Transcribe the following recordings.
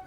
All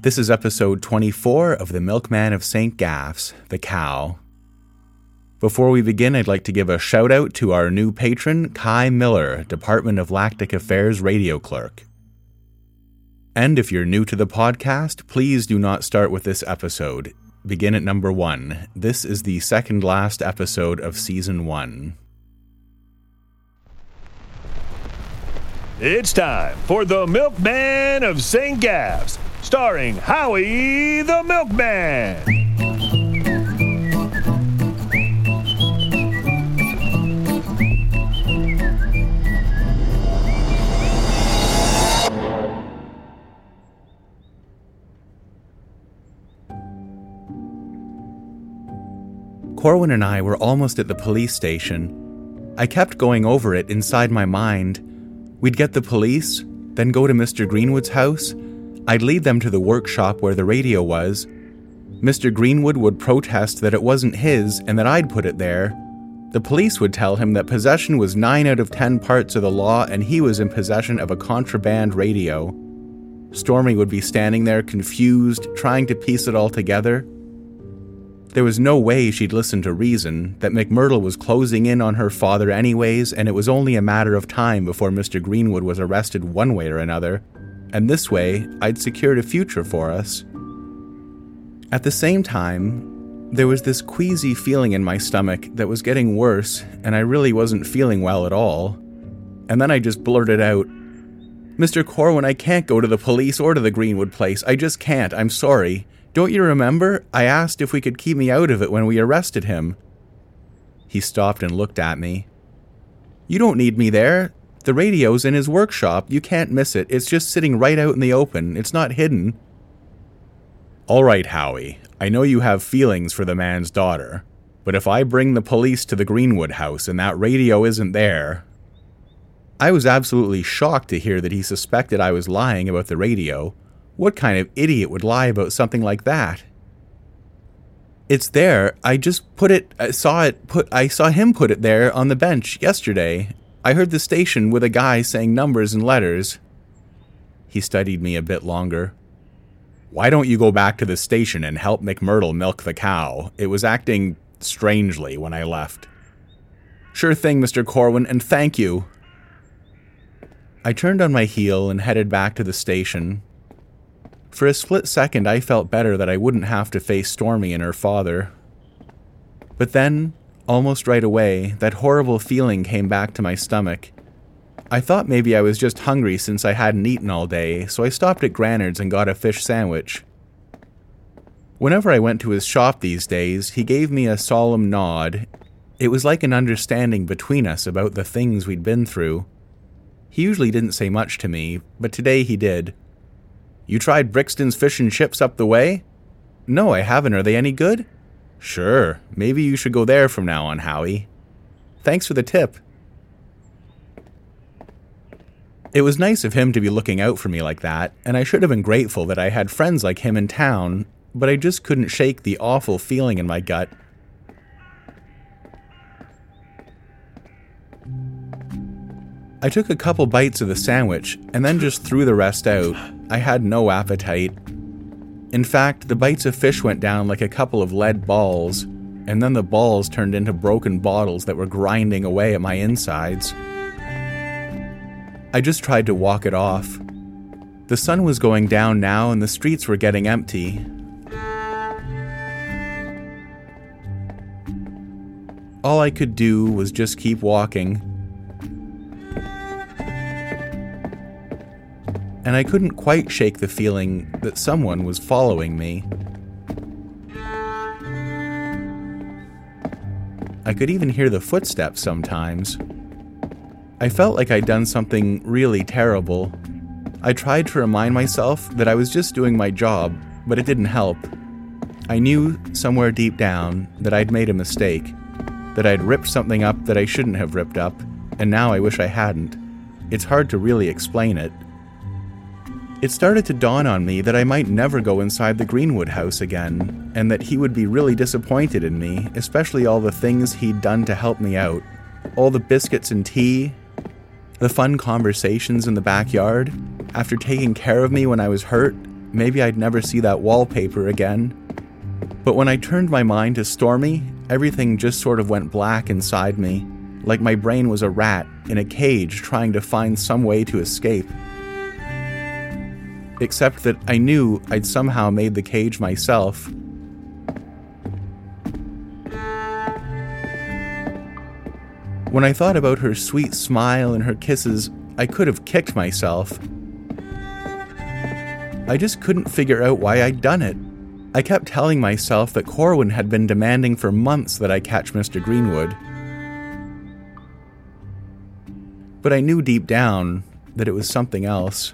This is episode 24 of The Milkman of St. Gaff's, The Cow. Before we begin, I'd like to give a shout-out to our new patron, Kai Miller, Department of Lactic Affairs radio clerk. And if you're new to the podcast, please do not start with this episode. Begin at number 1. This is the second last episode of season 1. It's time for The Milkman of St. Gaff's, starring Howie the Milkman. Corwin and I were almost at the police station. I kept going over it inside my mind. We'd get the police, then go to Mr. Greenwood's house. I'd lead them to the workshop where the radio was. Mr. Greenwood would protest that it wasn't his and that I'd put it there. The police would tell him that possession was 9 out of 10 parts of the law and he was in possession of a contraband radio. Stormy would be standing there confused, trying to piece it all together. There was no way she'd listen to reason, that McMurtle was closing in on her father anyways, and it was only a matter of time before Mr. Greenwood was arrested one way or another. And this way, I'd secured a future for us. At the same time, there was this queasy feeling in my stomach that was getting worse, and I really wasn't feeling well at all. And then I just blurted out, "Mr. Corwin, I can't go to the police or to the Greenwood place. I just can't. I'm sorry. Don't you remember? I asked if we could keep me out of it when we arrested him." He stopped and looked at me. "You don't need me there. The radio's in his workshop. You can't miss it. It's just sitting right out in the open. It's not hidden." "All right, Howie. I know you have feelings for the man's daughter. But if I bring the police to the Greenwood house and that radio isn't there..." I was absolutely shocked to hear that he suspected I was lying about the radio. What kind of idiot would lie about something like that? "It's there. I saw him put it there on the bench yesterday. I heard the station with a guy saying numbers and letters. He studied me a bit longer. Why don't you go back to the station and help McMurtle milk the cow? It was acting strangely when I left. Sure thing, Mr. Corwin, and thank you. I turned on my heel and headed back to the station. For a split second, I felt better that I wouldn't have to face Stormy and her father. But then, almost right away, that horrible feeling came back to my stomach. I thought maybe I was just hungry since I hadn't eaten all day, so I stopped at Granard's and got a fish sandwich. Whenever I went to his shop these days, he gave me a solemn nod. It was like an understanding between us about the things we'd been through. He usually didn't say much to me, but today he did. You tried Brixton's fish and chips up the way? No, I haven't. Are they any good? Sure. Maybe you should go there from now on, Howie. Thanks for the tip. It was nice of him to be looking out for me like that, and I should have been grateful that I had friends like him in town, but I just couldn't shake the awful feeling in my gut. I took a couple bites of the sandwich and then just threw the rest out. I had no appetite. In fact, the bites of fish went down like a couple of lead balls, and then the balls turned into broken bottles that were grinding away at my insides. I just tried to walk it off. The sun was going down now and the streets were getting empty. All I could do was just keep walking. And I couldn't quite shake the feeling that someone was following me. I could even hear the footsteps sometimes. I felt like I'd done something really terrible. I tried to remind myself that I was just doing my job, but it didn't help. I knew somewhere deep down that I'd made a mistake, that I'd ripped something up that I shouldn't have ripped up, and now I wish I hadn't. It's hard to really explain it. It started to dawn on me that I might never go inside the Greenwood house again, and that he would be really disappointed in me, especially all the things he'd done to help me out. All the biscuits and tea, the fun conversations in the backyard, after taking care of me when I was hurt, maybe I'd never see that wallpaper again. But when I turned my mind to Stormy, everything just sort of went black inside me, like my brain was a rat in a cage trying to find some way to escape. Except that I knew I'd somehow made the cage myself. When I thought about her sweet smile and her kisses, I could have kicked myself. I just couldn't figure out why I'd done it. I kept telling myself that Corwin had been demanding for months that I catch Mr. Greenwood. But I knew deep down that it was something else.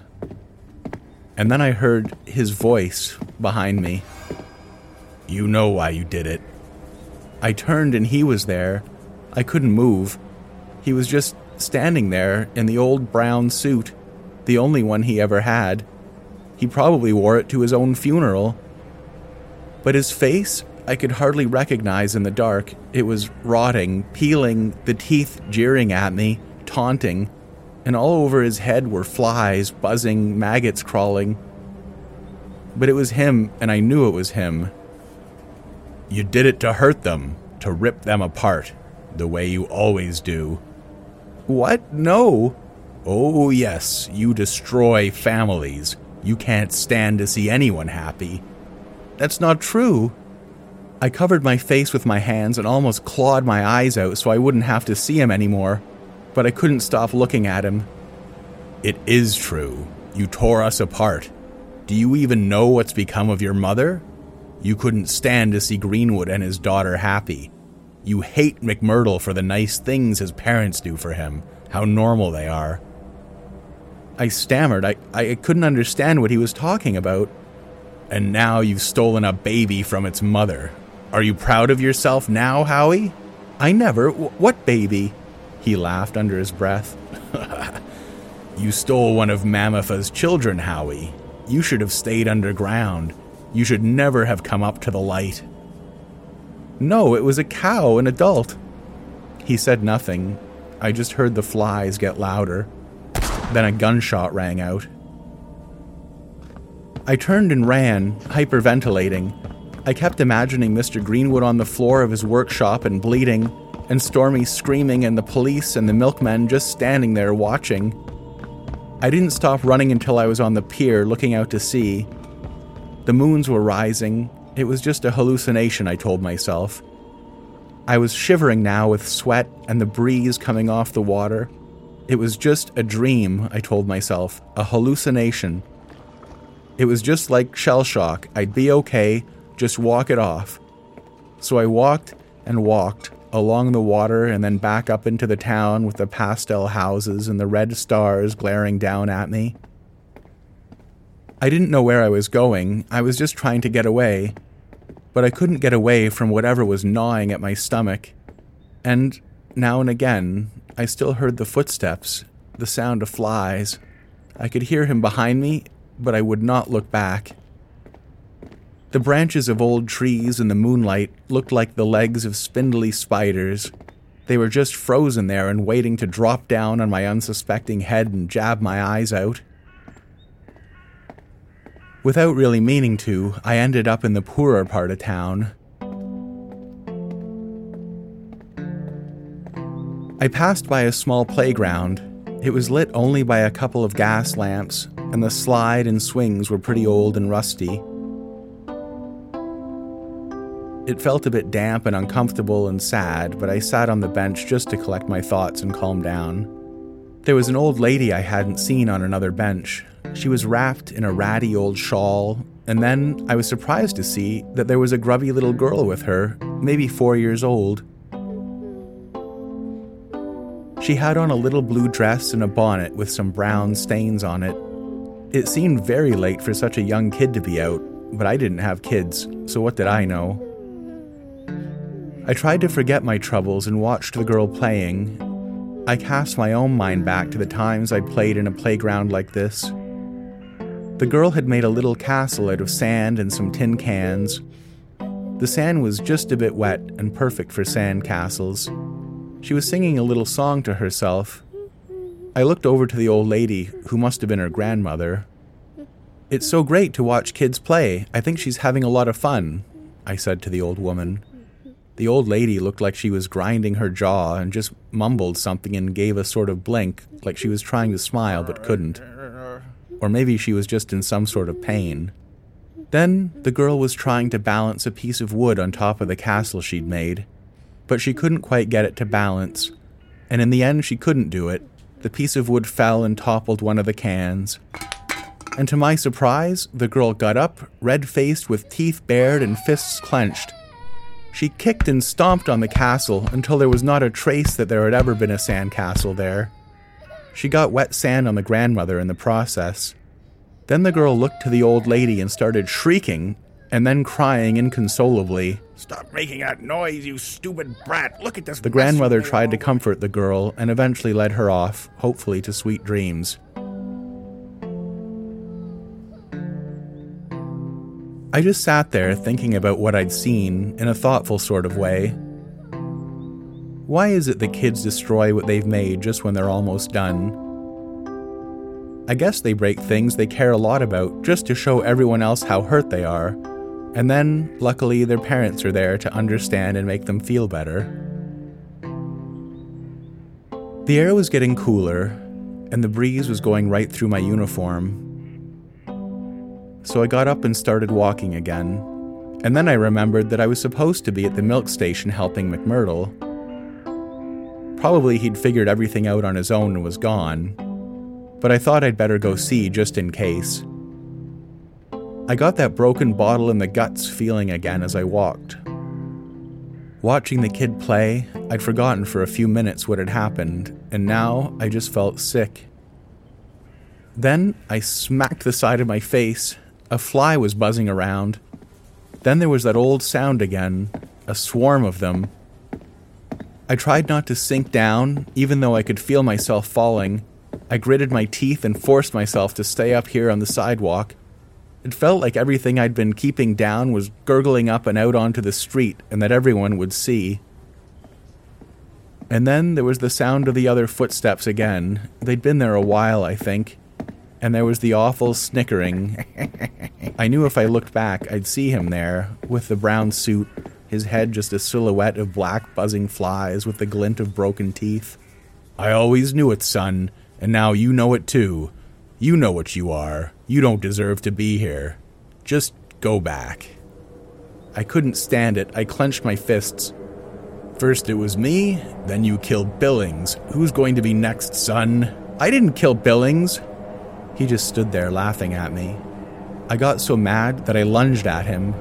And then I heard his voice behind me. You know why you did it. I turned and he was there. I couldn't move. He was just standing there in the old brown suit, the only one he ever had. He probably wore it to his own funeral. But his face, I could hardly recognize in the dark. It was rotting, peeling, the teeth jeering at me, taunting. And all over his head were flies, buzzing, maggots crawling. But it was him, and I knew it was him. You did it to hurt them, to rip them apart, the way you always do. What? No. Oh, yes, you destroy families. You can't stand to see anyone happy. That's not true. I covered my face with my hands and almost clawed my eyes out so I wouldn't have to see him anymore. But I couldn't stop looking at him. It is true. You tore us apart. Do you even know what's become of your mother? You couldn't stand to see Greenwood and his daughter happy. You hate McMurtle for the nice things his parents do for him, how normal they are. I stammered. I couldn't understand what he was talking about. And now you've stolen a baby from its mother. Are you proud of yourself now, Howie? I never. What baby? He laughed under his breath. You stole one of Mammoth's children, Howie. You should have stayed underground. You should never have come up to the light. No, it was a cow, an adult. He said nothing. I just heard the flies get louder. Then a gunshot rang out. I turned and ran, hyperventilating. I kept imagining Mr. Greenwood on the floor of his workshop and bleeding, and Stormy screaming and the police and the milkman just standing there watching. I didn't stop running until I was on the pier looking out to sea. The moons were rising. It was just a hallucination, I told myself. I was shivering now with sweat and the breeze coming off the water. It was just a dream, I told myself, a hallucination. It was just like shell shock. I'd be okay, just walk it off. So I walked and walked along the water and then back up into the town with the pastel houses and the red stars glaring down at me. I didn't know where I was going. I was just trying to get away. But I couldn't get away from whatever was gnawing at my stomach. And now and again, I still heard the footsteps, the sound of flies. I could hear him behind me, but I would not look back. The branches of old trees in the moonlight looked like the legs of spindly spiders. They were just frozen there and waiting to drop down on my unsuspecting head and jab my eyes out. Without really meaning to, I ended up in the poorer part of town. I passed by a small playground. It was lit only by a couple of gas lamps, and the slide and swings were pretty old and rusty. It felt a bit damp and uncomfortable and sad, but I sat on the bench just to collect my thoughts and calm down. There was an old lady I hadn't seen on another bench. She was wrapped in a ratty old shawl, and then I was surprised to see that there was a grubby little girl with her, maybe 4 years old. She had on a little blue dress and a bonnet with some brown stains on it. It seemed very late for such a young kid to be out, but I didn't have kids, so what did I know? I tried to forget my troubles and watched the girl playing. I cast my own mind back to the times I played in a playground like this. The girl had made a little castle out of sand and some tin cans. The sand was just a bit wet and perfect for sand castles. She was singing a little song to herself. I looked over to the old lady, who must have been her grandmother. "It's so great to watch kids play. I think she's having a lot of fun," I said to the old woman. The old lady looked like she was grinding her jaw and just mumbled something and gave a sort of blink, like she was trying to smile but couldn't. Or maybe she was just in some sort of pain. Then the girl was trying to balance a piece of wood on top of the castle she'd made, but she couldn't quite get it to balance, and in the end she couldn't do it. The piece of wood fell and toppled one of the cans. And to my surprise, the girl got up, red-faced with teeth bared and fists clenched. She kicked and stomped on the castle until there was not a trace that there had ever been a sandcastle there. She got wet sand on the grandmother in the process. Then the girl looked to the old lady and started shrieking, and then crying inconsolably. "Stop making that noise, you stupid brat! Look at this!" The grandmother tried to comfort the girl and eventually led her off, hopefully to sweet dreams. I just sat there thinking about what I'd seen in a thoughtful sort of way. Why is it that kids destroy what they've made just when they're almost done? I guess they break things they care a lot about just to show everyone else how hurt they are, and then, luckily, their parents are there to understand and make them feel better. The air was getting cooler, and the breeze was going right through my uniform. So I got up and started walking again, and then I remembered that I was supposed to be at the milk station helping McMurtle. Probably he'd figured everything out on his own and was gone, but I thought I'd better go see just in case. I got that broken bottle and the guts feeling again as I walked. Watching the kid play, I'd forgotten for a few minutes what had happened, and now I just felt sick. Then I smacked the side of my face. A fly was buzzing around. Then there was that old sound again, a swarm of them. I tried not to sink down, even though I could feel myself falling. I gritted my teeth and forced myself to stay up here on the sidewalk. It felt like everything I'd been keeping down was gurgling up and out onto the street, and that everyone would see. And then there was the sound of the other footsteps again. They'd been there a while, I think. And there was the awful snickering. I knew if I looked back, I'd see him there, with the brown suit, his head just a silhouette of black buzzing flies with the glint of broken teeth. I always knew it, son, and now you know it too. You know what you are. You don't deserve to be here. Just go back. I couldn't stand it. I clenched my fists. First it was me, then you killed Billings. Who's going to be next, son? I didn't kill Billings. He just stood there laughing at me. I got so mad that I lunged at him.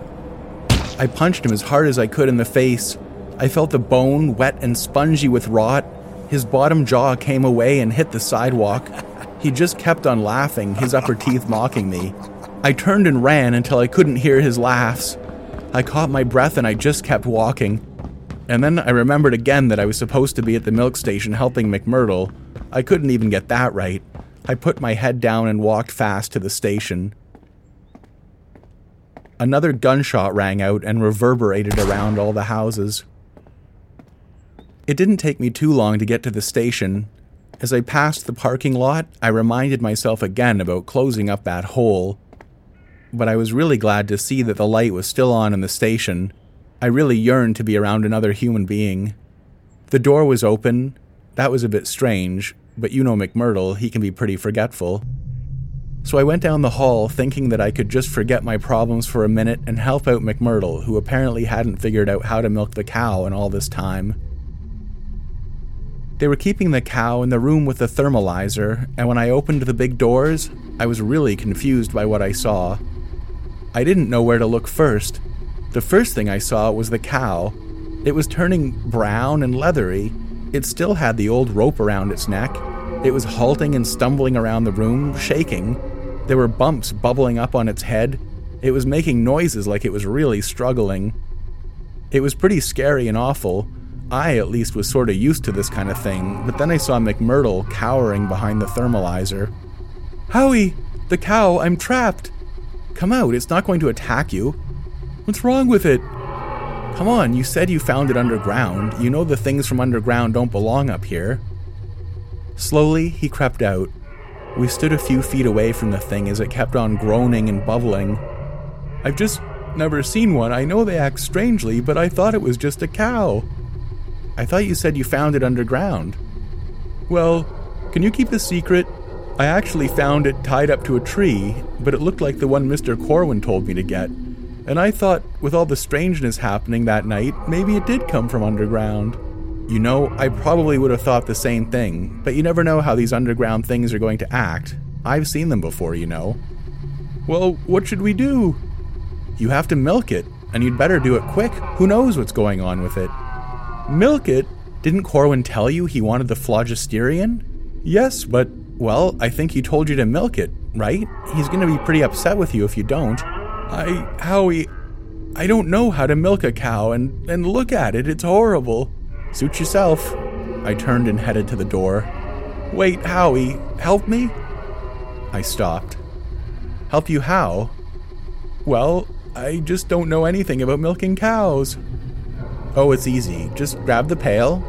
I punched him as hard as I could in the face. I felt the bone wet and spongy with rot. His bottom jaw came away and hit the sidewalk. He just kept on laughing, his upper teeth mocking me. I turned and ran until I couldn't hear his laughs. I caught my breath and I just kept walking. And then I remembered again that I was supposed to be at the milk station helping McMurtle. I couldn't even get that right. I put my head down and walked fast to the station. Another gunshot rang out and reverberated around all the houses. It didn't take me too long to get to the station. As I passed the parking lot, I reminded myself again about closing up that hole. But I was really glad to see that the light was still on in the station. I really yearned to be around another human being. The door was open. That was a bit strange, but you know McMurtle, he can be pretty forgetful. So I went down the hall thinking that I could just forget my problems for a minute and help out McMurtle, who apparently hadn't figured out how to milk the cow in all this time. They were keeping the cow in the room with the thermalizer, and when I opened the big doors, I was really confused by what I saw. I didn't know where to look first. The first thing I saw was the cow. It was turning brown and leathery. It still had the old rope around its neck. It was halting and stumbling around the room, shaking. There were bumps bubbling up on its head. It was making noises like it was really struggling. It was pretty scary and awful. I, at least, was sort of used to this kind of thing, but then I saw McMurtle cowering behind the thermalizer. Howie, the cow, I'm trapped. Come out, it's not going to attack you. What's wrong with it? Come on, you said you found it underground. You know the things from underground don't belong up here. Slowly, he crept out. We stood a few feet away from the thing as it kept on groaning and bubbling. I've just never seen one. I know they act strangely, but I thought it was just a cow. I thought you said you found it underground. Well, can you keep a secret? I actually found it tied up to a tree, but it looked like the one Mr. Corwin told me to get. And I thought, with all the strangeness happening that night, maybe it did come from underground. You know, I probably would have thought the same thing, but you never know how these underground things are going to act. I've seen them before, you know. Well, what should we do? You have to milk it, and you'd better do it quick. Who knows what's going on with it? Milk it? Didn't Corwin tell you he wanted the phlogisterian? Yes, but, well, I think he told you to milk it, right? He's going to be pretty upset with you if you don't. Howie, I don't know how to milk a cow, and look at it, it's horrible. Suit yourself. I turned and headed to the door. Wait, Howie, help me? I stopped. Help you how? Well, I just don't know anything about milking cows. Oh, it's easy. Just grab the pail.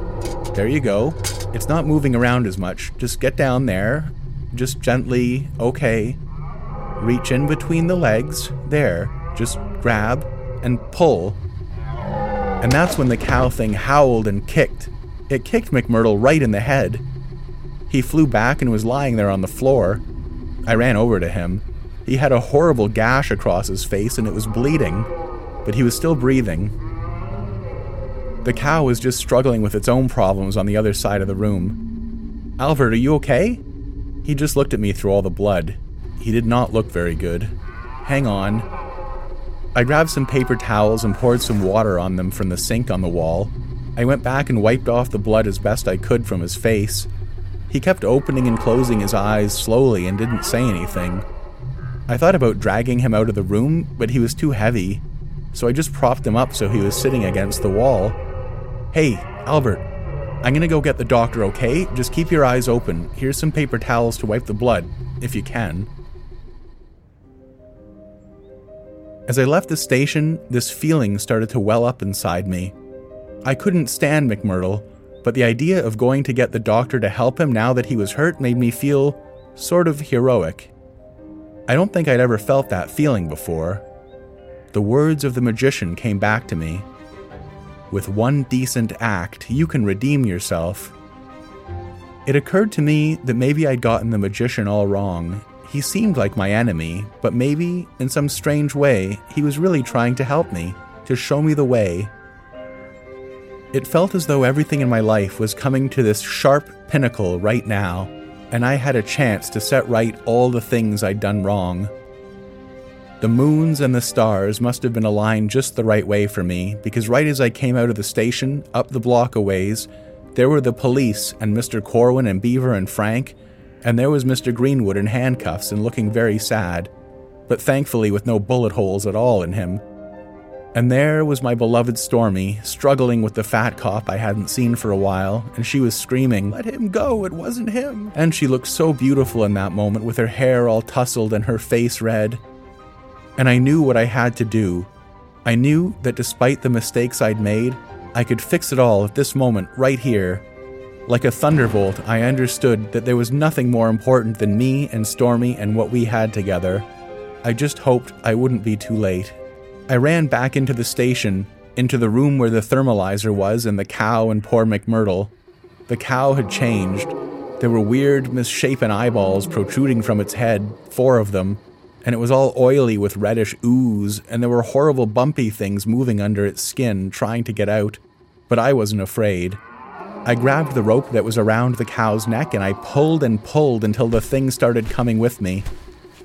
There you go. It's not moving around as much. Just get down there. Just gently, okay. Reach in between the legs. There. Just grab and pull. And that's when the cow thing howled and kicked. It kicked McMurtle right in the head. He flew back and was lying there on the floor. I ran over to him. He had a horrible gash across his face and it was bleeding, but he was still breathing. The cow was just struggling with its own problems on the other side of the room. Albert, are you okay? He just looked at me through all the blood. He did not look very good. Hang on. I grabbed some paper towels and poured some water on them from the sink on the wall. I went back and wiped off the blood as best I could from his face. He kept opening and closing his eyes slowly and didn't say anything. I thought about dragging him out of the room, but he was too heavy, so I just propped him up so he was sitting against the wall. Hey, Albert, I'm gonna go get the doctor, okay? Just keep your eyes open. Here's some paper towels to wipe the blood, if you can. As I left the station, this feeling started to well up inside me. I couldn't stand McMurtle. but the idea of going to get the doctor to help him now that he was hurt made me feel sort of heroic. I don't think I'd ever felt that feeling before. The words of the magician came back to me. With one decent act, you can redeem yourself. It occurred to me that maybe I'd gotten the magician all wrong. He seemed like my enemy, but maybe, in some strange way, he was really trying to help me, to show me the way. It felt as though everything in my life was coming to this sharp pinnacle right now, and I had a chance to set right all the things I'd done wrong. The moons and the stars must have been aligned just the right way for me, because right as I came out of the station, up the block a ways, there were the police and Mr. Corwin and Beaver and Frank, and there was Mr. Greenwood in handcuffs and looking very sad, but thankfully with no bullet holes at all in him. And there was my beloved Stormy, struggling with the fat cop I hadn't seen for a while, and she was screaming, "Let him go, it wasn't him!" And she looked so beautiful in that moment, with her hair all tousled and her face red. And I knew what I had to do. I knew that despite the mistakes I'd made, I could fix it all at this moment, right here. Like a thunderbolt, I understood that there was nothing more important than me and Stormy and what we had together. I just hoped I wouldn't be too late. I ran back into the station, into the room where the thermalizer was and the cow and poor McMurtle. The cow had changed. There were weird, misshapen eyeballs protruding from its head, 4 of them. And it was all oily with reddish ooze, and there were horrible bumpy things moving under its skin, trying to get out. But I wasn't afraid. I grabbed the rope that was around the cow's neck, and I pulled and pulled until the thing started coming with me.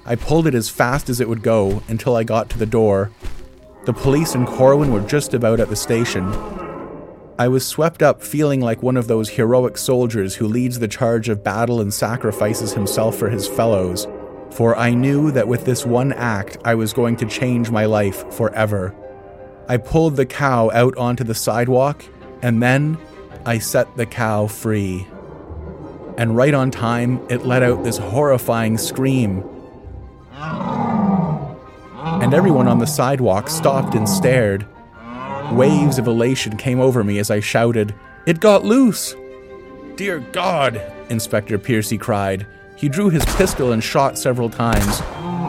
I pulled it as fast as it would go, until I got to the door. The police and Corwin were just about at the station. I was swept up, feeling like one of those heroic soldiers who leads the charge of battle and sacrifices himself for his fellows. For I knew that with this one act, I was going to change my life forever. I pulled the cow out onto the sidewalk, and then I set the cow free. And right on time, it let out this horrifying scream. And everyone on the sidewalk stopped and stared. Waves of elation came over me as I shouted, "It got loose!" "Dear God!" Inspector Piercy cried. He drew his pistol and shot several times.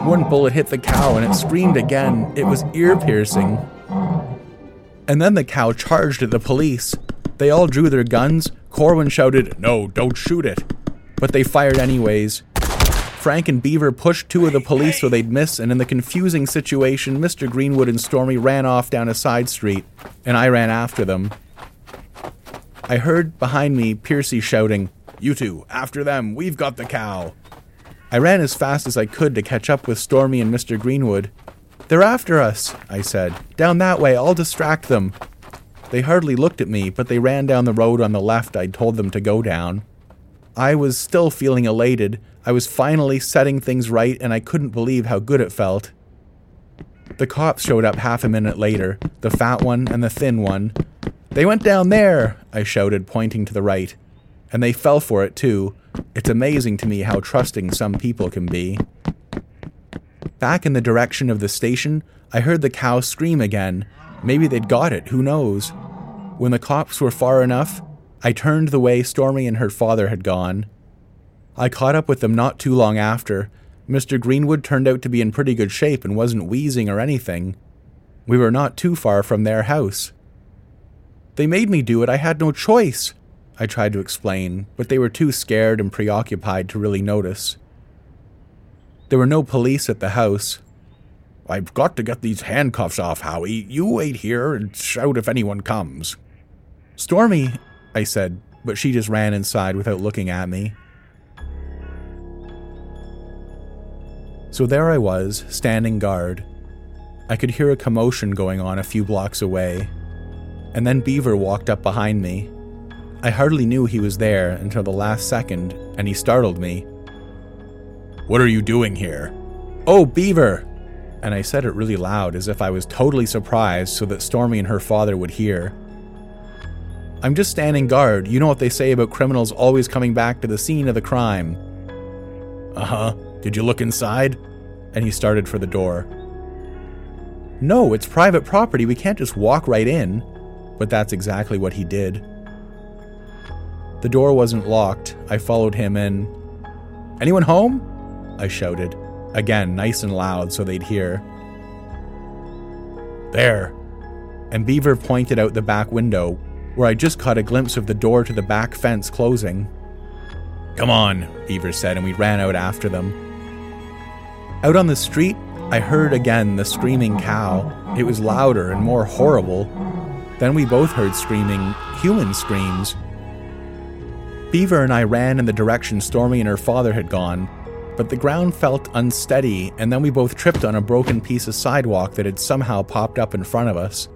One bullet hit the cow and it screamed again. It was ear-piercing. And then the cow charged at the police. They all drew their guns. Corwin shouted, "No, don't shoot it." But they fired anyways. Frank and Beaver pushed 2 of the police so they'd miss, and in the confusing situation, Mr. Greenwood and Stormy ran off down a side street, and I ran after them. I heard behind me Piercy shouting, "You two, after them, we've got the cow." I ran as fast as I could to catch up with Stormy and Mr. Greenwood. "They're after us," I said. "Down that way, I'll distract them." They hardly looked at me, but they ran down the road on the left I'd told them to go down. I was still feeling elated. I was finally setting things right, and I couldn't believe how good it felt. The cops showed up half a minute later, the fat one and the thin one. "They went down there," I shouted, pointing to the right. And they fell for it, too. It's amazing to me how trusting some people can be. Back in the direction of the station, I heard the cow scream again. Maybe they'd got it, who knows? When the cops were far enough, I turned the way Stormy and her father had gone. I caught up with them not too long after. Mr. Greenwood turned out to be in pretty good shape and wasn't wheezing or anything. We were not too far from their house. "They made me do it, I had no choice," I tried to explain, but they were too scared and preoccupied to really notice. There were no police at the house. "I've got to get these handcuffs off, Howie. You wait here and shout if anyone comes." "Stormy," I said, but she just ran inside without looking at me. So there I was, standing guard. I could hear a commotion going on a few blocks away, and then Beaver walked up behind me. I hardly knew he was there until the last second, and he startled me. "What are you doing here?" "Oh, Beaver!" And I said it really loud, as if I was totally surprised, so that Stormy and her father would hear. "I'm just standing guard. You know what they say about criminals always coming back to the scene of the crime." "Uh-huh. Did you look inside?" And he started for the door. "No, it's private property. We can't just walk right in." But that's exactly what he did. The door wasn't locked. I followed him in. "Anyone home?" I shouted, again nice and loud so they'd hear. "There." And Beaver pointed out the back window, where I just caught a glimpse of the door to the back fence closing. "Come on," Beaver said, and we ran out after them. Out on the street, I heard again the screaming cow. It was louder and more horrible. Then we both heard screaming, human screams. Beaver and I ran in the direction Stormy and her father had gone, but the ground felt unsteady, and then we both tripped on a broken piece of sidewalk that had somehow popped up in front of us.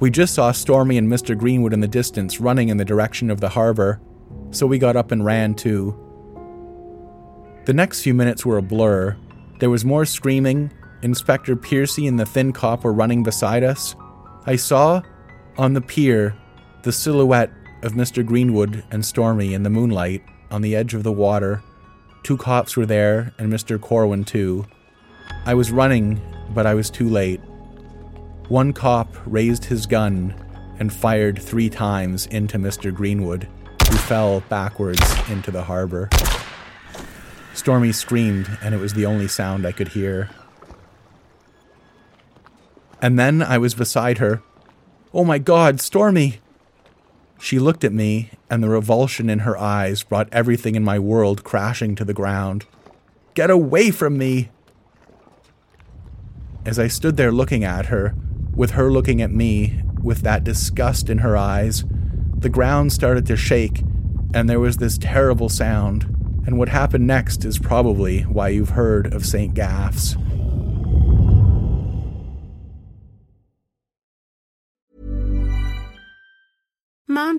We just saw Stormy and Mr. Greenwood in the distance running in the direction of the harbor, so we got up and ran too. The next few minutes were a blur. There was more screaming. Inspector Piercy and the thin cop were running beside us. I saw, on the pier, the silhouette of Mr. Greenwood and Stormy in the moonlight on the edge of the water. Two cops were there, and Mr. Corwin too. I was running, but I was too late. One cop raised his gun and fired 3 times into Mr. Greenwood, who fell backwards into the harbor. Stormy screamed, and it was the only sound I could hear. And then I was beside her. "Oh my God, Stormy!" She looked at me, and the revulsion in her eyes brought everything in my world crashing to the ground. "Get away from me!" As I stood there looking at her, with her looking at me, with that disgust in her eyes, the ground started to shake, and there was this terrible sound, and what happened next is probably why you've heard of St. Gaff's. Mom